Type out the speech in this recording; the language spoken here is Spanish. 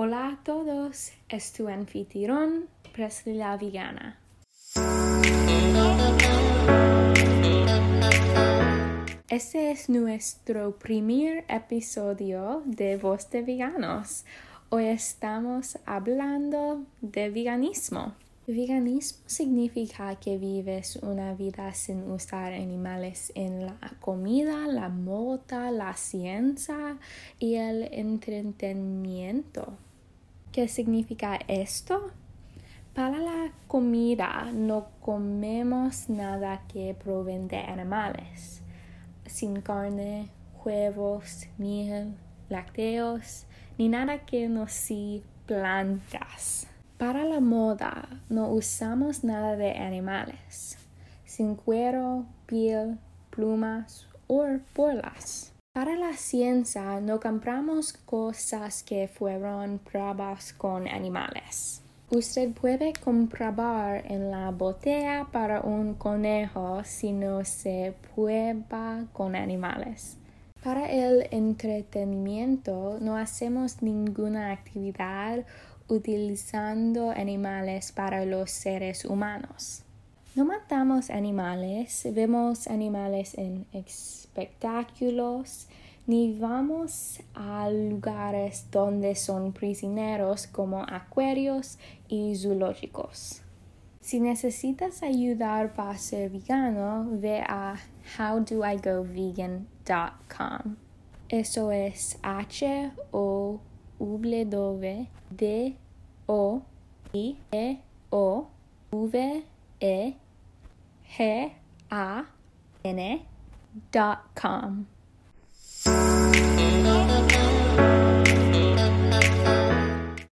Hola a todos, es tu anfitrión Presley la Vegana. Este es nuestro primer episodio de Voz de Veganos. Hoy estamos hablando de veganismo. Veganismo significa que vives una vida sin usar animales en la comida, la moda, la ciencia y el entretenimiento. ¿Qué significa esto? Para la comida no comemos nada que provenga de animales, sin carne, huevos, miel, lácteos, ni nada que no sea plantas. Para la moda, no usamos nada de animales, sin cuero, piel, plumas o bolas. Para la ciencia, no compramos cosas que fueron probadas con animales. Usted puede comprobar en la botella para un conejo si no se prueba con animales. Para el entretenimiento, no hacemos ninguna actividad utilizando animales para los seres humanos. No matamos animales, vemos animales en espectáculos, ni vamos a lugares donde son prisioneros como acuarios y zoológicos. Si necesitas ayudar para ser vegano, ve a HowDoIGoVegan.com. Eso es HowDoIGoVegan.com.